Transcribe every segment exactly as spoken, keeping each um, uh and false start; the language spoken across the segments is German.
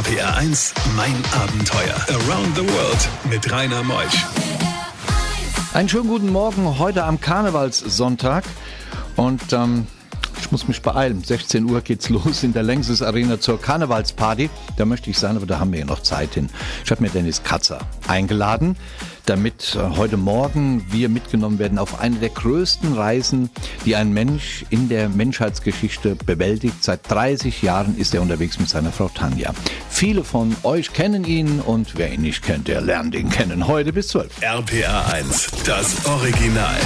R B R eins, mein Abenteuer. Around the World mit Rainer Meutsch. Einen schönen guten Morgen heute am Karnevalssonntag. Und ähm, ich muss mich beeilen. sechzehn Uhr geht's los in der Lanxess Arena zur Karnevalsparty. Da möchte ich sein, aber da haben wir ja noch Zeit hin. Ich habe mir Dennis Katzer eingeladen, damit heute Morgen wir mitgenommen werden auf eine der größten Reisen, die ein Mensch in der Menschheitsgeschichte bewältigt. Seit dreißig Jahren ist er unterwegs mit seiner Frau Tanja. Viele von euch kennen ihn und wer ihn nicht kennt, der lernt ihn kennen. Heute bis zwölf. R P A eins, das Original.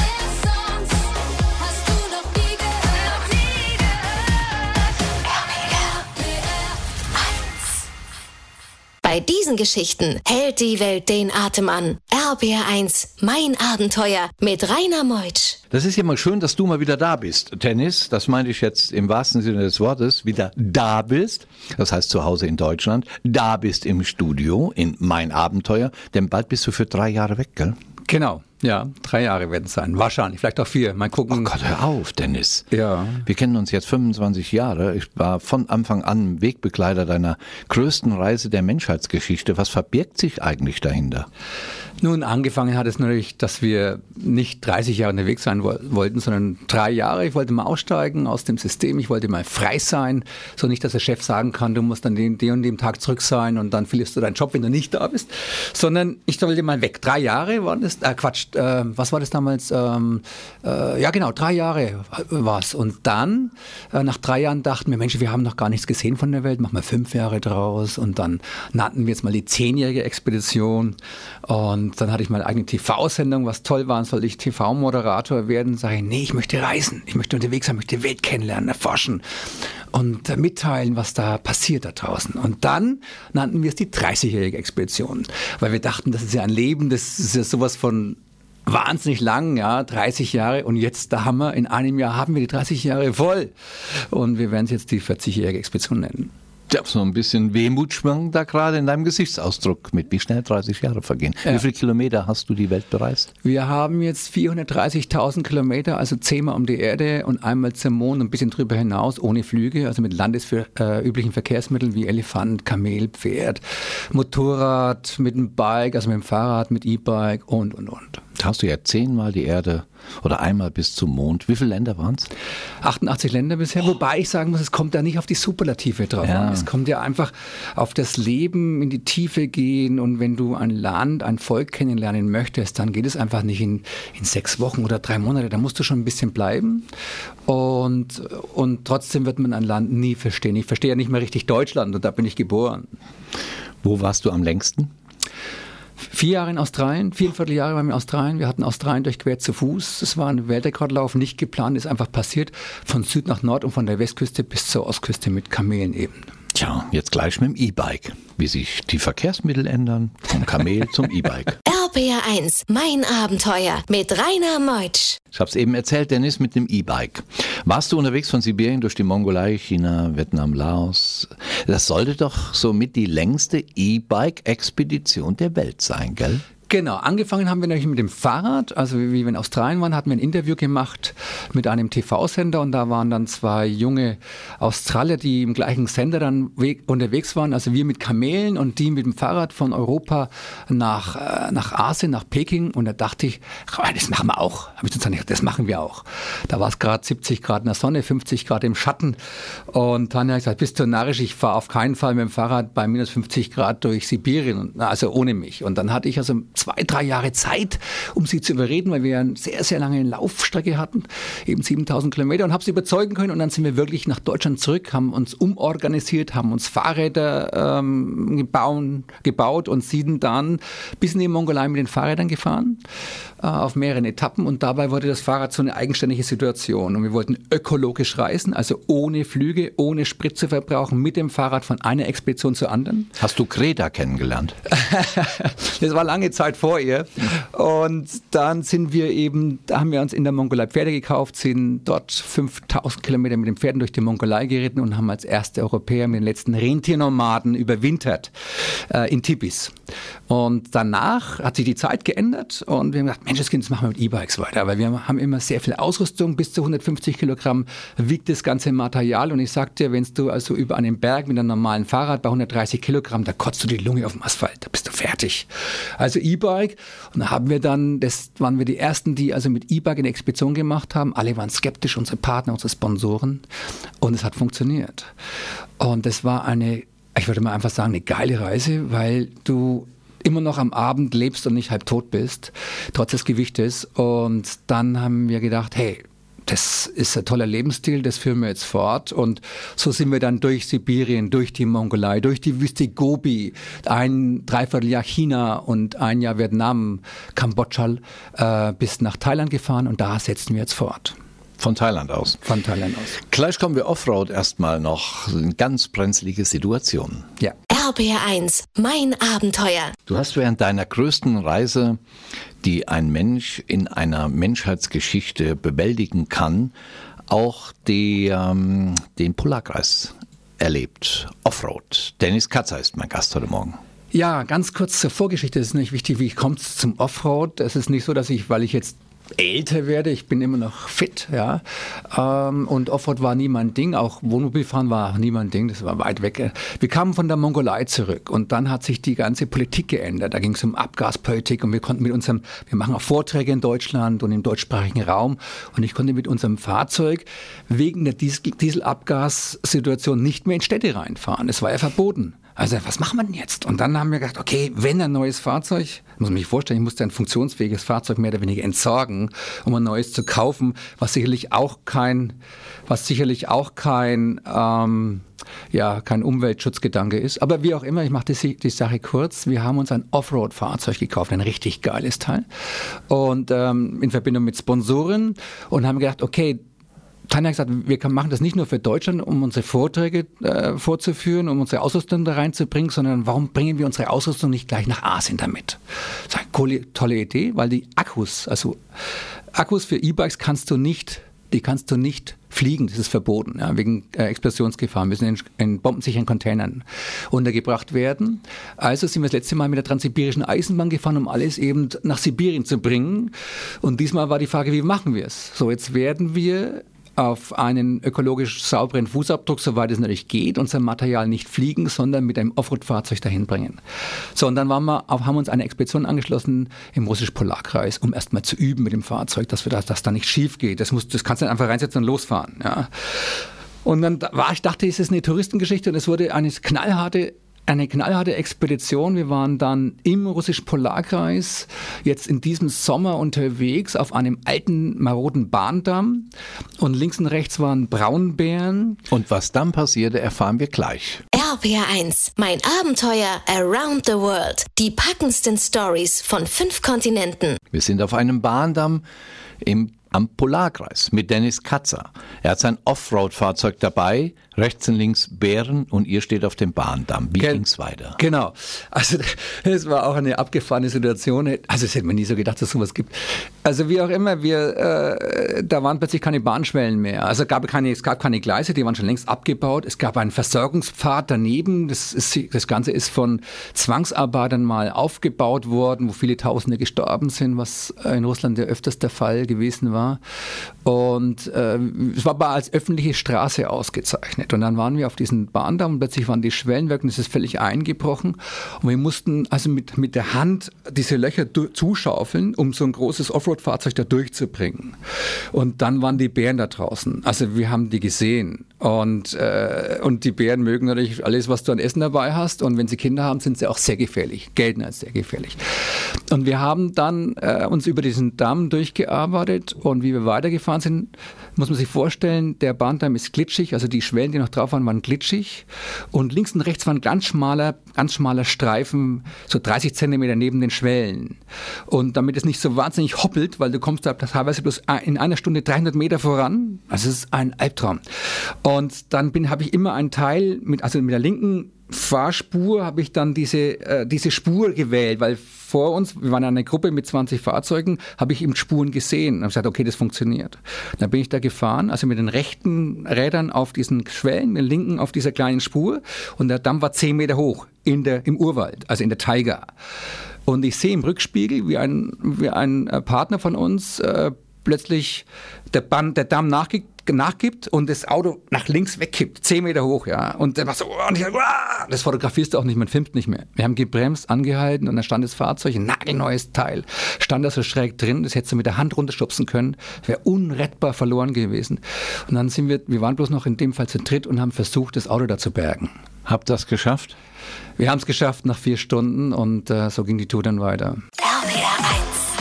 Bei diesen Geschichten hält die Welt den Atem an. R B R eins, mein Abenteuer mit Rainer Meutsch. Das ist ja mal schön, dass du mal wieder da bist, Dennis. Das meine ich jetzt im wahrsten Sinne des Wortes, wieder da bist. Das heißt zu Hause in Deutschland. Da bist im Studio, in mein Abenteuer. Denn bald bist du für drei Jahre weg, gell? Genau. Ja, drei Jahre werden es sein. Wahrscheinlich, vielleicht auch vier. Mal gucken. Oh Gott, hör auf, Dennis. Ja. Wir kennen uns jetzt fünfundzwanzig Jahre. Ich war von Anfang an Wegbegleiter deiner größten Reise der Menschheitsgeschichte. Was verbirgt sich eigentlich dahinter? Nun, angefangen hat es natürlich, dass wir nicht dreißig Jahre unterwegs sein wo- wollten, sondern drei Jahre. Ich wollte mal aussteigen aus dem System. Ich wollte mal frei sein. So nicht, dass der Chef sagen kann, du musst an dem, dem und dem Tag zurück sein und dann verlierst du deinen Job, wenn du nicht da bist. Sondern ich wollte mal weg. Drei Jahre waren das, äh, Quatsch. Was war das damals? Ja, genau, drei Jahre war es. Und dann, nach drei Jahren dachten wir, Mensch, wir haben noch gar nichts gesehen von der Welt, machen wir fünf Jahre draus. Und dann nannten wir jetzt mal die zehnjährige Expedition. Und dann hatte ich meine eigene T V-Sendung, was toll war. Und sollte ich T V-Moderator werden? Sage ich, nee, ich möchte reisen. Ich möchte unterwegs sein, möchte die Welt kennenlernen, erforschen und mitteilen, was da passiert da draußen. Und dann nannten wir es die dreißigjährige Expedition. Weil wir dachten, das ist ja ein Leben, das ist ja sowas von wahnsinnig lang, ja, dreißig Jahre. Und jetzt, da haben wir, in einem Jahr haben wir die dreißig Jahre voll. Und wir werden es jetzt die vierzigjährige Expedition nennen. Ich habe so ein bisschen Wehmut schwang da gerade in deinem Gesichtsausdruck mit, wie schnell dreißig Jahre vergehen. Ja. Wie viele Kilometer hast du die Welt bereist? Wir haben jetzt vierhundertdreißigtausend Kilometer, also zehnmal um die Erde und einmal zum Mond und ein bisschen drüber hinaus, ohne Flüge, also mit landesüblichen äh, Verkehrsmitteln wie Elefant, Kamel, Pferd, Motorrad, mit dem Bike, also mit dem Fahrrad, mit E-Bike und, und, und. Da hast du ja zehnmal die Erde oder einmal bis zum Mond. Wie viele Länder waren es? achtundachtzig Länder bisher, oh. Wobei ich sagen muss, es kommt da nicht auf die Superlative drauf ja. an. Es kommt ja einfach auf das Leben, in die Tiefe gehen, und wenn du ein Land, ein Volk kennenlernen möchtest, dann geht es einfach nicht in, in sechs Wochen oder drei Monate, da musst du schon ein bisschen bleiben und, und trotzdem wird man ein Land nie verstehen. Ich verstehe ja nicht mehr richtig Deutschland und da bin ich geboren. Wo warst du am längsten? Vier Jahre in Australien, vier Vierteljahre waren wir in Australien. Wir hatten Australien durchquert zu Fuß. Es war ein Weltrekordlauf, nicht geplant, ist einfach passiert. Von Süd nach Nord und von der Westküste bis zur Ostküste mit Kamelen eben. Tja, jetzt gleich mit dem E-Bike. Wie sich die Verkehrsmittel ändern, vom Kamel zum E-Bike. R B R eins, mein Abenteuer mit Rainer Meutsch. Ich habe es eben erzählt, Dennis, mit dem E-Bike. Warst du unterwegs von Sibirien durch die Mongolei, China, Vietnam, Laos? Das sollte doch somit die längste E-Bike-Expedition der Welt sein, gell? Genau, angefangen haben wir natürlich mit dem Fahrrad. Also wie wir in Australien waren, hatten wir ein Interview gemacht mit einem T V-Sender und da waren dann zwei junge Australier, die im gleichen Sender dann we- unterwegs waren. Also wir mit Kamelen und die mit dem Fahrrad von Europa nach, äh, nach Asien, nach Peking. Und da dachte ich, das machen wir auch. Habe ich zu sagen, das machen wir auch. Da war es gerade siebzig Grad in der Sonne, fünfzig Grad im Schatten. Und Tanja hat gesagt, bist du narrisch, ich fahre auf keinen Fall mit dem Fahrrad bei minus fünfzig Grad durch Sibirien, also ohne mich. Und dann hatte ich also zwei, drei Jahre Zeit, um sie zu überreden, weil wir eine sehr, sehr lange Laufstrecke hatten, eben siebentausend Kilometer, und habe sie überzeugen können. Und dann sind wir wirklich nach Deutschland zurück, haben uns umorganisiert, haben uns Fahrräder ähm, gebauen, gebaut und sind dann bis in die Mongolei mit den Fahrrädern gefahren, äh, auf mehreren Etappen. Und dabei wurde das Fahrrad so eine eigenständige Situation. Und wir wollten ökologisch reisen, also ohne Flüge, ohne Sprit zu verbrauchen, mit dem Fahrrad von einer Expedition zur anderen. Hast du Kreta kennengelernt? Das war lange Zeit weit vor ihr. Und dann sind wir eben, da haben wir uns in der Mongolei Pferde gekauft, sind dort fünftausend Kilometer mit den Pferden durch die Mongolei geritten und haben als erste Europäer mit den letzten Rentiernomaden überwintert äh, in Tibis. Und danach hat sich die Zeit geändert und wir haben gedacht, Mensch, das machen wir mit E-Bikes weiter, weil wir haben immer sehr viel Ausrüstung, bis zu hundertfünfzig Kilogramm wiegt das ganze Material. Und ich sag dir, wenn du also über einen Berg mit einem normalen Fahrrad bei hundertdreißig Kilogramm, da kotzt du die Lunge auf dem Asphalt, da bist du fertig. Also E-Bike, und da haben wir dann, das waren wir die ersten, die also mit E-Bike eine Expedition gemacht haben. Alle waren skeptisch, unsere Partner, unsere Sponsoren, und es hat funktioniert. Und das war eine, ich würde mal einfach sagen, eine geile Reise, weil du immer noch am Abend lebst und nicht halb tot bist, trotz des Gewichtes. Und dann haben wir gedacht, hey, das ist ein toller Lebensstil, das führen wir jetzt fort. Und so sind wir dann durch Sibirien, durch die Mongolei, durch die Wüste Gobi, ein Dreivierteljahr China und ein Jahr Vietnam, Kambodscha, äh, bis nach Thailand gefahren, und da setzen wir jetzt fort. Von Thailand aus? Von Thailand aus. Gleich kommen wir offroad erstmal noch. Eine ganz brenzlige Situation. Ja. R B R eins, mein Abenteuer. Du hast während deiner größten Reise, die ein Mensch in einer Menschheitsgeschichte bewältigen kann, auch die, ähm, den Polarkreis erlebt. Offroad. Dennis Katzer ist mein Gast heute Morgen. Ja, ganz kurz zur Vorgeschichte. Es ist nicht wichtig, wie kommt es zum Offroad. Es ist nicht so, dass ich, weil ich jetzt älter werde, ich bin immer noch fit, ja. Und Offroad war nie mein Ding, auch Wohnmobilfahren war nie mein Ding, das war weit weg. Wir kamen von der Mongolei zurück und dann hat sich die ganze Politik geändert. Da ging es um Abgaspolitik und wir konnten mit unserem, wir machen auch Vorträge in Deutschland und im deutschsprachigen Raum, und ich konnte mit unserem Fahrzeug wegen der Dieselabgassituation nicht mehr in Städte reinfahren. Es war ja verboten. Also, was machen wir denn jetzt? Und dann haben wir gedacht, okay, wenn ein neues Fahrzeug, muss man sich vorstellen, ich musste ein funktionsfähiges Fahrzeug mehr oder weniger entsorgen, um ein neues zu kaufen, was sicherlich auch kein, was sicherlich auch kein, ähm, ja, kein Umweltschutzgedanke ist. Aber wie auch immer, ich mache die, die Sache kurz. Wir haben uns ein Offroad-Fahrzeug gekauft, ein richtig geiles Teil. Und ähm, in Verbindung mit Sponsoren, und haben gedacht, okay, Tanja hat gesagt, wir machen das nicht nur für Deutschland, um unsere Vorträge äh, vorzuführen, um unsere Ausrüstung da reinzubringen, sondern warum bringen wir unsere Ausrüstung nicht gleich nach Asien damit? Das ist eine tolle Idee, weil die Akkus, also Akkus für E-Bikes kannst du nicht, die kannst du nicht fliegen, das ist verboten, ja, wegen äh, Explosionsgefahr, müssen in, in bombensicheren Containern untergebracht werden. Also sind wir das letzte Mal mit der transsibirischen Eisenbahn gefahren, um alles eben nach Sibirien zu bringen. Und diesmal war die Frage, wie machen wir es? So, jetzt werden wir auf einen ökologisch sauberen Fußabdruck, soweit es natürlich geht, unser Material nicht fliegen, sondern mit einem Offroad-Fahrzeug dahin bringen. So, und dann waren wir, haben wir uns eine Expedition angeschlossen im russischen Polarkreis, um erstmal zu üben mit dem Fahrzeug, dass wir das, dass da nicht schief geht. Das, muss, das kannst du einfach reinsetzen und losfahren. Ja. Und dann war ich, dachte, es ist eine Touristengeschichte, und es wurde eine knallharte Eine knallharte Expedition. Wir waren dann im russischen Polarkreis jetzt in diesem Sommer unterwegs auf einem alten, maroden Bahndamm, und links und rechts waren Braunbären. Und was dann passierte, erfahren wir gleich. R P R eins, mein Abenteuer around the world. Die packendsten Stories von fünf Kontinenten. Wir sind auf einem Bahndamm im am Polarkreis mit Dennis Katzer. Er hat sein Offroad-Fahrzeug dabei, rechts und links Bären, und ihr steht auf dem Bahndamm. Wie Gen- ging's weiter? Genau. Also es war auch eine abgefahrene Situation. Also es hätte man nie so gedacht, dass es sowas gibt. Also wie auch immer, wir, äh, da waren plötzlich keine Bahnschwellen mehr. Also gab keine, es gab keine Gleise, die waren schon längst abgebaut. Es gab einen Versorgungspfad daneben. Das, ist, das Ganze ist von Zwangsarbeitern mal aufgebaut worden, wo viele Tausende gestorben sind, was in Russland ja öfters der Fall gewesen war. Und äh, es war aber als öffentliche Straße ausgezeichnet. Und dann waren wir auf diesen Bahndamm und plötzlich waren die Schwellenwerke, das ist völlig eingebrochen. Und wir mussten also mit, mit der Hand diese Löcher du- zuschaufeln, um so ein großes Offroad-Fahrzeug da durchzubringen. Und dann waren die Bären da draußen. Also wir haben die gesehen. Und, äh, und die Bären mögen natürlich alles, was du an Essen dabei hast. Und wenn sie Kinder haben, sind sie auch sehr gefährlich, gelten als sehr gefährlich. Und wir haben dann äh, uns über diesen Damm durchgearbeitet. Und wie wir weitergefahren sind, muss man sich vorstellen, der Bahndamm ist glitschig, also die Schwellen, die noch drauf waren, waren glitschig. Und links und rechts waren ganz schmaler, ganz schmaler Streifen, so dreißig Zentimeter neben den Schwellen. Und damit es nicht so wahnsinnig hoppelt, weil du kommst da teilweise bloß in einer Stunde dreihundert Meter voran, also es ist ein Albtraum. Und dann habe ich immer einen Teil, mit, also mit der linken Fahrspur habe ich dann diese, äh, diese Spur gewählt, weil vor uns, wir waren eine Gruppe mit zwanzig Fahrzeugen, habe ich eben Spuren gesehen. Habe gesagt, okay, das funktioniert. Dann bin ich da gefahren, also mit den rechten Rädern auf diesen Schwellen, mit den linken auf dieser kleinen Spur, und der Damm war zehn Meter hoch in der, im Urwald, also in der Taiga. Und ich sehe im Rückspiegel, wie ein, wie ein Partner von uns äh, plötzlich der, Band, der Damm nachgeht, nachgibt und das Auto nach links wegkippt, zehn Meter hoch, ja. Und dann war so, und ich, uah, das fotografierst du auch nicht, man filmt nicht mehr. Wir haben gebremst, angehalten, und dann stand das Fahrzeug, ein nagelneues Teil, stand da so schräg drin, das hättest du mit der Hand runterschubsen können, wäre unrettbar verloren gewesen. Und dann sind wir, wir waren bloß noch in dem Fall zu dritt und haben versucht, das Auto da zu bergen. Habt ihr das geschafft? Wir haben es geschafft nach vier Stunden und äh, so ging die Tour dann weiter.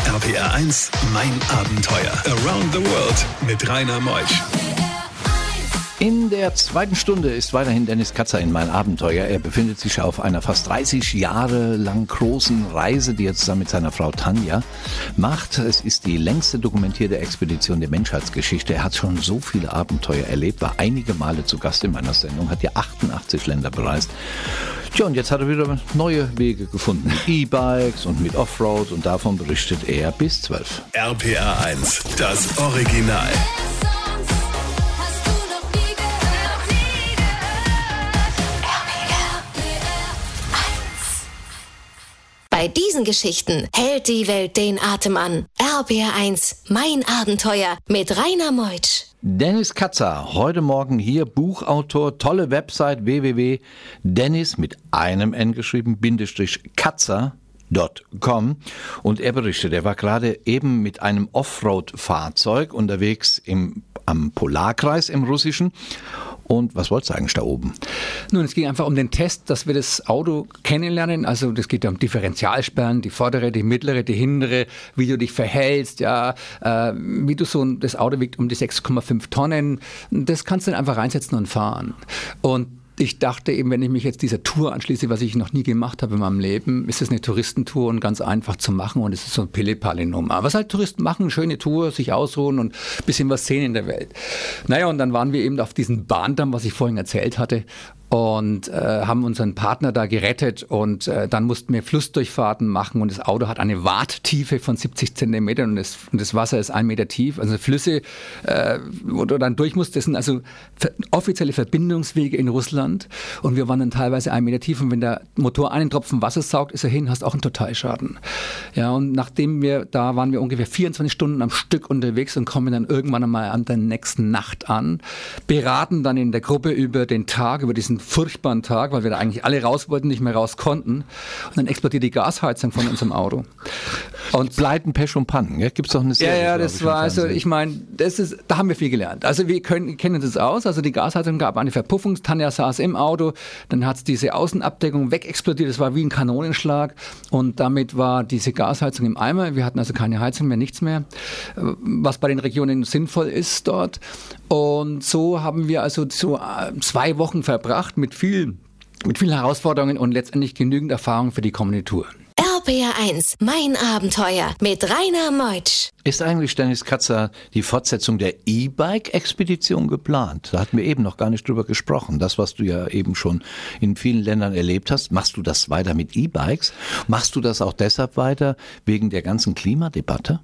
R B R eins, mein Abenteuer. Around the World mit Rainer Meutsch. In der zweiten Stunde ist weiterhin Dennis Katzer in Mein Abenteuer. Er befindet sich auf einer fast dreißig Jahre lang großen Reise, die er zusammen mit seiner Frau Tanja macht. Es ist die längste dokumentierte Expedition der Menschheitsgeschichte. Er hat schon so viele Abenteuer erlebt, war einige Male zu Gast in meiner Sendung, hat ja achtundachtzig Länder bereist. Tja, und jetzt hat er wieder neue Wege gefunden. Mit E-Bikes und mit Offroad, und davon berichtet er bis zwölf. R P A eins, das Original. Bei diesen Geschichten hält die Welt den Atem an. R B R eins, mein Abenteuer mit Rainer Meutsch. Dennis Katzer, heute Morgen hier, Buchautor, tolle Website w w w Punkt dennis mit einem N geschrieben, Bindestrich Katzer. .com. Und er berichtet, er war gerade eben mit einem Offroad-Fahrzeug unterwegs im, am Polarkreis im Russischen. Und was wollt's eigentlich da oben? Nun, es ging einfach um den Test, dass wir das Auto kennenlernen. Also das geht ja um Differentialsperren, die vordere, die mittlere, die hintere, wie du dich verhältst, ja, äh, wie du so, das Auto wiegt um die sechs Komma fünf Tonnen. Das kannst du dann einfach reinsetzen und fahren. Und ich dachte eben, wenn ich mich jetzt dieser Tour anschließe, was ich noch nie gemacht habe in meinem Leben, ist es eine Touristentour und ganz einfach zu machen, und es ist so ein Pille-Palle-Nummer. Was halt Touristen machen, schöne Tour, sich ausruhen und ein bisschen was sehen in der Welt. Naja, und dann waren wir eben auf diesem Bahndamm, was ich vorhin erzählt hatte, und äh, haben unseren Partner da gerettet, und äh, dann mussten wir Flussdurchfahrten machen, und das Auto hat eine Warttiefe von siebzig Zentimetern, und das, und das Wasser ist ein Meter tief. Also Flüsse, äh, wo du dann durch musst, das sind also offizielle Verbindungswege in Russland, und wir waren dann teilweise ein Meter tief, und wenn der Motor einen Tropfen Wasser saugt, ist er hin, hast auch einen Totalschaden. Ja, und nachdem wir da waren, wir ungefähr vierundzwanzig Stunden am Stück unterwegs und kommen dann irgendwann einmal an der nächsten Nacht an, beraten dann in der Gruppe über den Tag, über diesen furchtbaren Tag, weil wir da eigentlich alle raus wollten, nicht mehr raus konnten. Und dann explodiert die Gasheizung von unserem Auto. Und Pleiten, Pech und Pannen, gell? Gibt's doch eine Serie. Ja, ja, das war, also ich meine, das ist, da haben wir viel gelernt. Also wir können, kennen das aus, also die Gasheizung gab eine Verpuffung, Tanja saß im Auto, dann hat's diese Außenabdeckung wegexplodiert, das war wie ein Kanonenschlag, und damit war diese Gasheizung im Eimer. Wir hatten also keine Heizung mehr, nichts mehr, was bei den Regionen sinnvoll ist dort. Und so haben wir also so zwei Wochen verbracht, mit vielen, mit vielen Herausforderungen und letztendlich genügend Erfahrung für die kommende Tour. R P R eins, mein Abenteuer mit Rainer Meutsch. Ist eigentlich, Dennis Katzer, die Fortsetzung der E-Bike-Expedition geplant? Da hatten wir eben noch gar nicht drüber gesprochen. Das, was du ja eben schon in vielen Ländern erlebt hast, machst du das weiter mit E-Bikes? Machst du das auch deshalb weiter, wegen der ganzen Klimadebatte?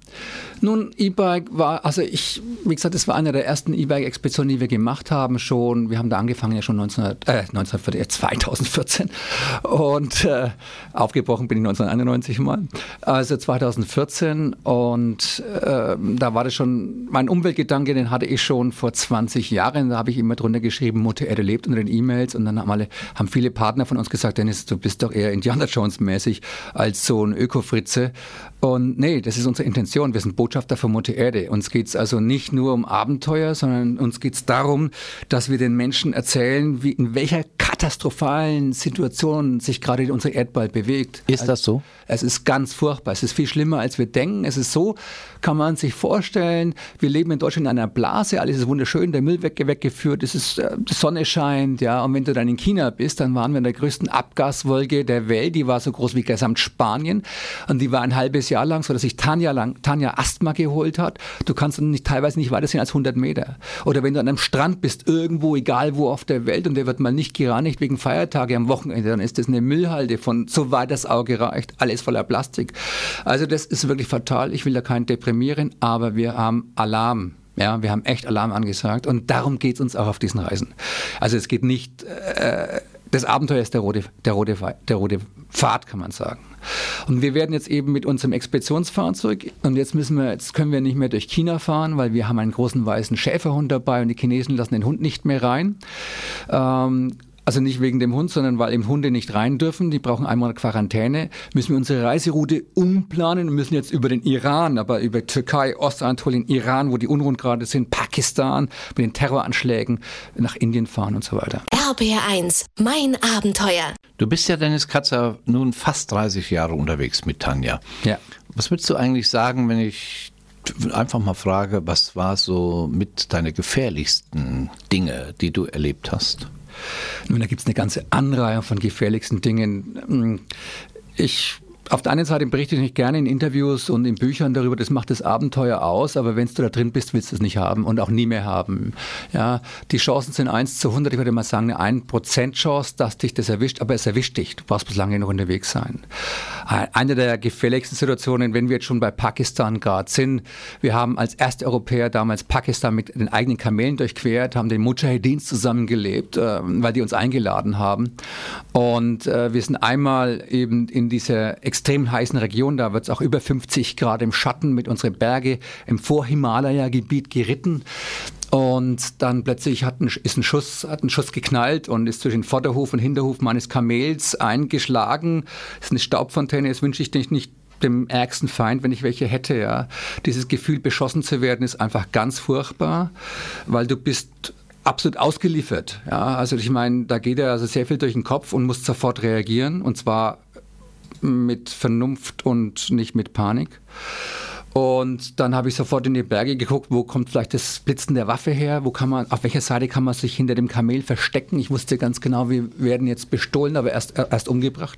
Nun, E-Bike war, also ich, wie gesagt, das war eine der ersten E-Bike-Expeditionen, die wir gemacht haben schon. Wir haben da angefangen ja schon neunzehnhundert, äh, neunzehnhundertvierzehn, zweitausendvierzehn, und äh, aufgebrochen bin ich neunzehnhunderteinundneunzig mal. Also zweitausendvierzehn, und da war das schon, mein Umweltgedanke, den hatte ich schon vor zwanzig Jahren, da habe ich immer drunter geschrieben, Mutter Erde lebt, unter den E-Mails, und dann haben, alle, haben viele Partner von uns gesagt, Dennis, du bist doch eher Indiana Jones mäßig als so ein Öko-Fritze, und nee, das ist unsere Intention, wir sind Botschafter von Mutter Erde, uns geht es also nicht nur um Abenteuer, sondern uns geht es darum, dass wir den Menschen erzählen, wie, in welcher katastrophalen Situation sich gerade unser Erdball bewegt. Ist das so? Es ist ganz furchtbar. Es ist viel schlimmer, als wir denken. Es ist so, kann man sich vorstellen, wir leben in Deutschland in einer Blase, alles ist wunderschön, der Müll weg, weggeführt, es ist, die Sonne scheint, ja. Und wenn du dann in China bist, dann waren wir in der größten Abgaswolke der Welt, die war so groß wie gesamt Spanien und die war ein halbes Jahr lang, so dass sich Tanja, lang, Tanja Asthma geholt hat. Du kannst dann nicht, teilweise nicht weiter sehen als hundert Meter. Oder wenn du an einem Strand bist, irgendwo, egal wo auf der Welt und der wird mal nicht gereinigt wegen Feiertage am Wochenende, dann ist das eine Müllhalde von so weit das Auge reicht, alles voller Plastik. Also das ist wirklich fatal, ich will da keinen deprimieren, aber wir haben Alarm. Ja, wir haben echt Alarm angesagt und darum geht es uns auch auf diesen Reisen. Also es geht nicht, äh, das Abenteuer ist der rote, der, rote, der rote Pfad, kann man sagen. Und wir werden jetzt eben mit unserem Expeditionsfahrzeug und jetzt, müssen wir, jetzt können wir nicht mehr durch China fahren, weil wir haben einen großen weißen Schäferhund dabei und die Chinesen lassen den Hund nicht mehr rein. Ähm, Also nicht wegen dem Hund, sondern weil eben Hunde nicht rein dürfen, die brauchen einmal Quarantäne, müssen wir unsere Reiseroute umplanen und müssen jetzt über den Iran, aber über Türkei, Ostanatolien, Iran, wo die Unruhen gerade sind, Pakistan, mit den Terroranschlägen nach Indien fahren und so weiter. R B R eins, mein Abenteuer. Du bist ja, Dennis Katzer, nun fast dreißig Jahre unterwegs mit Tanja. Ja. Was würdest du eigentlich sagen, wenn ich einfach mal frage, was war so mit deine gefährlichsten Dinge, die du erlebt hast? Da gibt es eine ganze Anreihung von gefährlichsten Dingen. Ich, auf der einen Seite berichte ich nicht gerne in Interviews und in Büchern darüber, das macht das Abenteuer aus, aber wenn du da drin bist, willst du es nicht haben und auch nie mehr haben. Ja, die Chancen sind eins zu hundert, ich würde mal sagen eine ein Prozent Chance, dass dich das erwischt, aber es erwischt dich, du brauchst bis lange noch unterwegs sein. Eine der gefährlichsten Situationen, wenn wir jetzt schon bei Pakistan gerade sind, wir haben als erste Europäer damals Pakistan mit den eigenen Kamelen durchquert, haben den Mujahedins zusammengelebt, weil die uns eingeladen haben und wir sind einmal eben in dieser extrem heißen Region, da wird es auch über fünfzig Grad im Schatten mit unseren Bergen im Vorhimalaya-Gebiet geritten. Und dann plötzlich hat ein, ist ein Schuss, hat ein Schuss geknallt und ist zwischen Vorderhof und Hinterhof meines Kamels eingeschlagen. Das ist eine Staubfontäne, das wünsche ich nicht, nicht dem ärgsten Feind, wenn ich welche hätte. Ja. Dieses Gefühl, beschossen zu werden, ist einfach ganz furchtbar, weil du bist absolut ausgeliefert. Ja. Also ich meine, da geht ja also sehr viel durch den Kopf und muss sofort reagieren und zwar mit Vernunft und nicht mit Panik. Und dann habe ich sofort in die Berge geguckt, wo kommt vielleicht das Blitzen der Waffe her, wo kann man, auf welcher Seite kann man sich hinter dem Kamel verstecken. Ich wusste ganz genau, wir werden jetzt bestohlen, aber erst, erst umgebracht.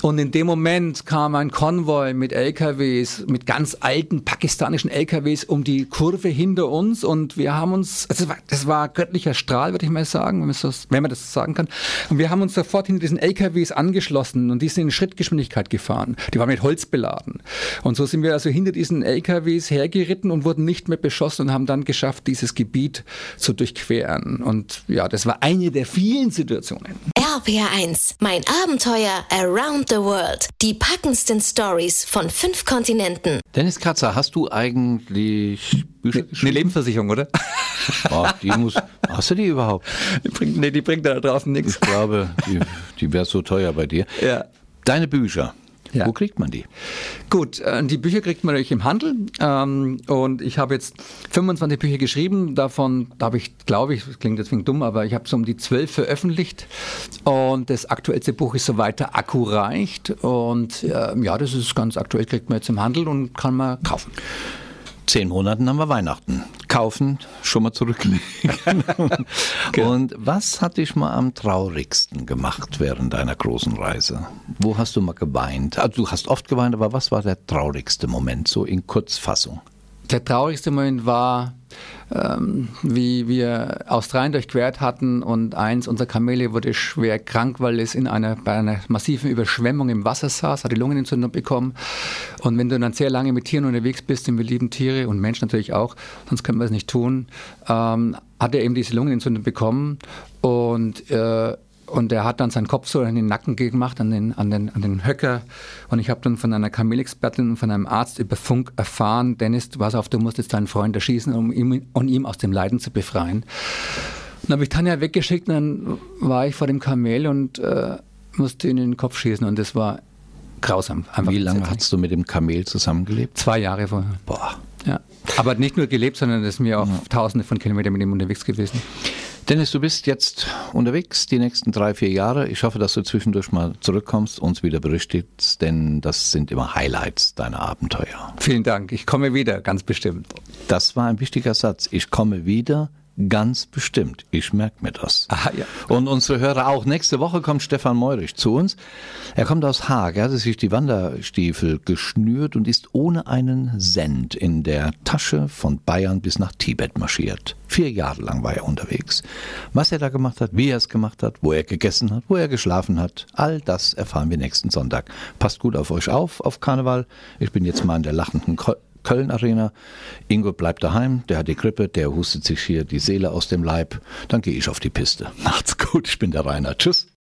Und in dem Moment kam ein Konvoi mit L K Ws, mit ganz alten pakistanischen L K Ws um die Kurve hinter uns und wir haben uns, also das war, das war göttlicher Strahl, würde ich mal sagen, wenn, so, wenn man das so sagen kann. Und wir haben uns sofort hinter diesen L K Ws angeschlossen und die sind in Schrittgeschwindigkeit gefahren. Die waren mit Holz beladen. Und so sind wir also hinter diesen L K Ws hergeritten und wurden nicht mehr beschossen und haben dann geschafft, dieses Gebiet zu durchqueren. Und ja, das war eine der vielen Situationen. R P R eins, mein Abenteuer around the world. Die packendsten Stories von fünf Kontinenten. Dennis Katzer, hast du eigentlich Bücher geschrieben? Eine Lebensversicherung, oder? Oh, die muss, hast du die überhaupt? Die bringt, nee, die bringt da draußen nichts. Ich glaube, die, die wäre so teuer bei dir. Ja. Deine Bücher. Ja. Wo kriegt man die? Gut, die Bücher kriegt man natürlich im Handel und ich habe jetzt fünfundzwanzig Bücher geschrieben, davon habe ich, glaube ich, das klingt deswegen dumm, aber ich habe so um die zwölf veröffentlicht und das aktuellste Buch ist So weiter Akku reicht und ja, das ist ganz aktuell, kriegt man jetzt im Handel und kann man kaufen. Zehn Monaten haben wir Weihnachten. Kaufen, schon mal zurücklegen. Genau. Und was hat dich mal am traurigsten gemacht während deiner großen Reise? Wo hast du mal geweint? Also du hast oft geweint, aber was war der traurigste Moment, so in Kurzfassung? Der traurigste Moment war, ähm, wie wir Australien durchquert hatten und eins unserer Kamele wurde schwer krank, weil es in einer, bei einer massiven Überschwemmung im Wasser saß, hat die Lungenentzündung bekommen. Und wenn du dann sehr lange mit Tieren unterwegs bist, denn wir lieben Tiere und Menschen natürlich auch, sonst können wir es nicht tun, ähm, hat er eben diese Lungenentzündung bekommen und äh, Und er hat dann seinen Kopf so in den Nacken gemacht, an den, an den, an den Höcker. Und ich habe dann von einer Kamelexpertin und von einem Arzt über Funk erfahren, Dennis, pass auf, du musst jetzt deinen Freund erschießen, um ihn, um ihn aus dem Leiden zu befreien. Dann habe ich Tanja weggeschickt und dann war ich vor dem Kamel und äh, musste ihn in den Kopf schießen. Und das war grausam. Wie lange hast du mit dem Kamel zusammengelebt? Zwei Jahre vorher. Boah. Ja. Aber nicht nur gelebt, sondern das ist mir auch ja. tausende von Kilometern mit ihm unterwegs gewesen. Dennis, du bist jetzt unterwegs die nächsten drei, vier Jahre. Ich hoffe, dass du zwischendurch mal zurückkommst, uns wieder berichtest, denn das sind immer Highlights deiner Abenteuer. Vielen Dank, ich komme wieder, ganz bestimmt. Das war ein wichtiger Satz, ich komme wieder, ganz bestimmt. Ich merke mir das. Aha, ja. Und unsere Hörer auch. Nächste Woche kommt Stefan Meurich zu uns. Er kommt aus Haag. Er hat sich die Wanderstiefel geschnürt und ist ohne einen Cent in der Tasche von Bayern bis nach Tibet marschiert. Vier Jahre lang war er unterwegs. Was er da gemacht hat, wie er es gemacht hat, wo er gegessen hat, wo er geschlafen hat, all das erfahren wir nächsten Sonntag. Passt gut auf euch auf, auf Karneval. Ich bin jetzt mal in der lachenden Ko- Köln Arena. Ingo bleibt daheim, der hat die Grippe, der hustet sich hier die Seele aus dem Leib. Dann gehe ich auf die Piste. Macht's gut, ich bin der Rainer. Tschüss.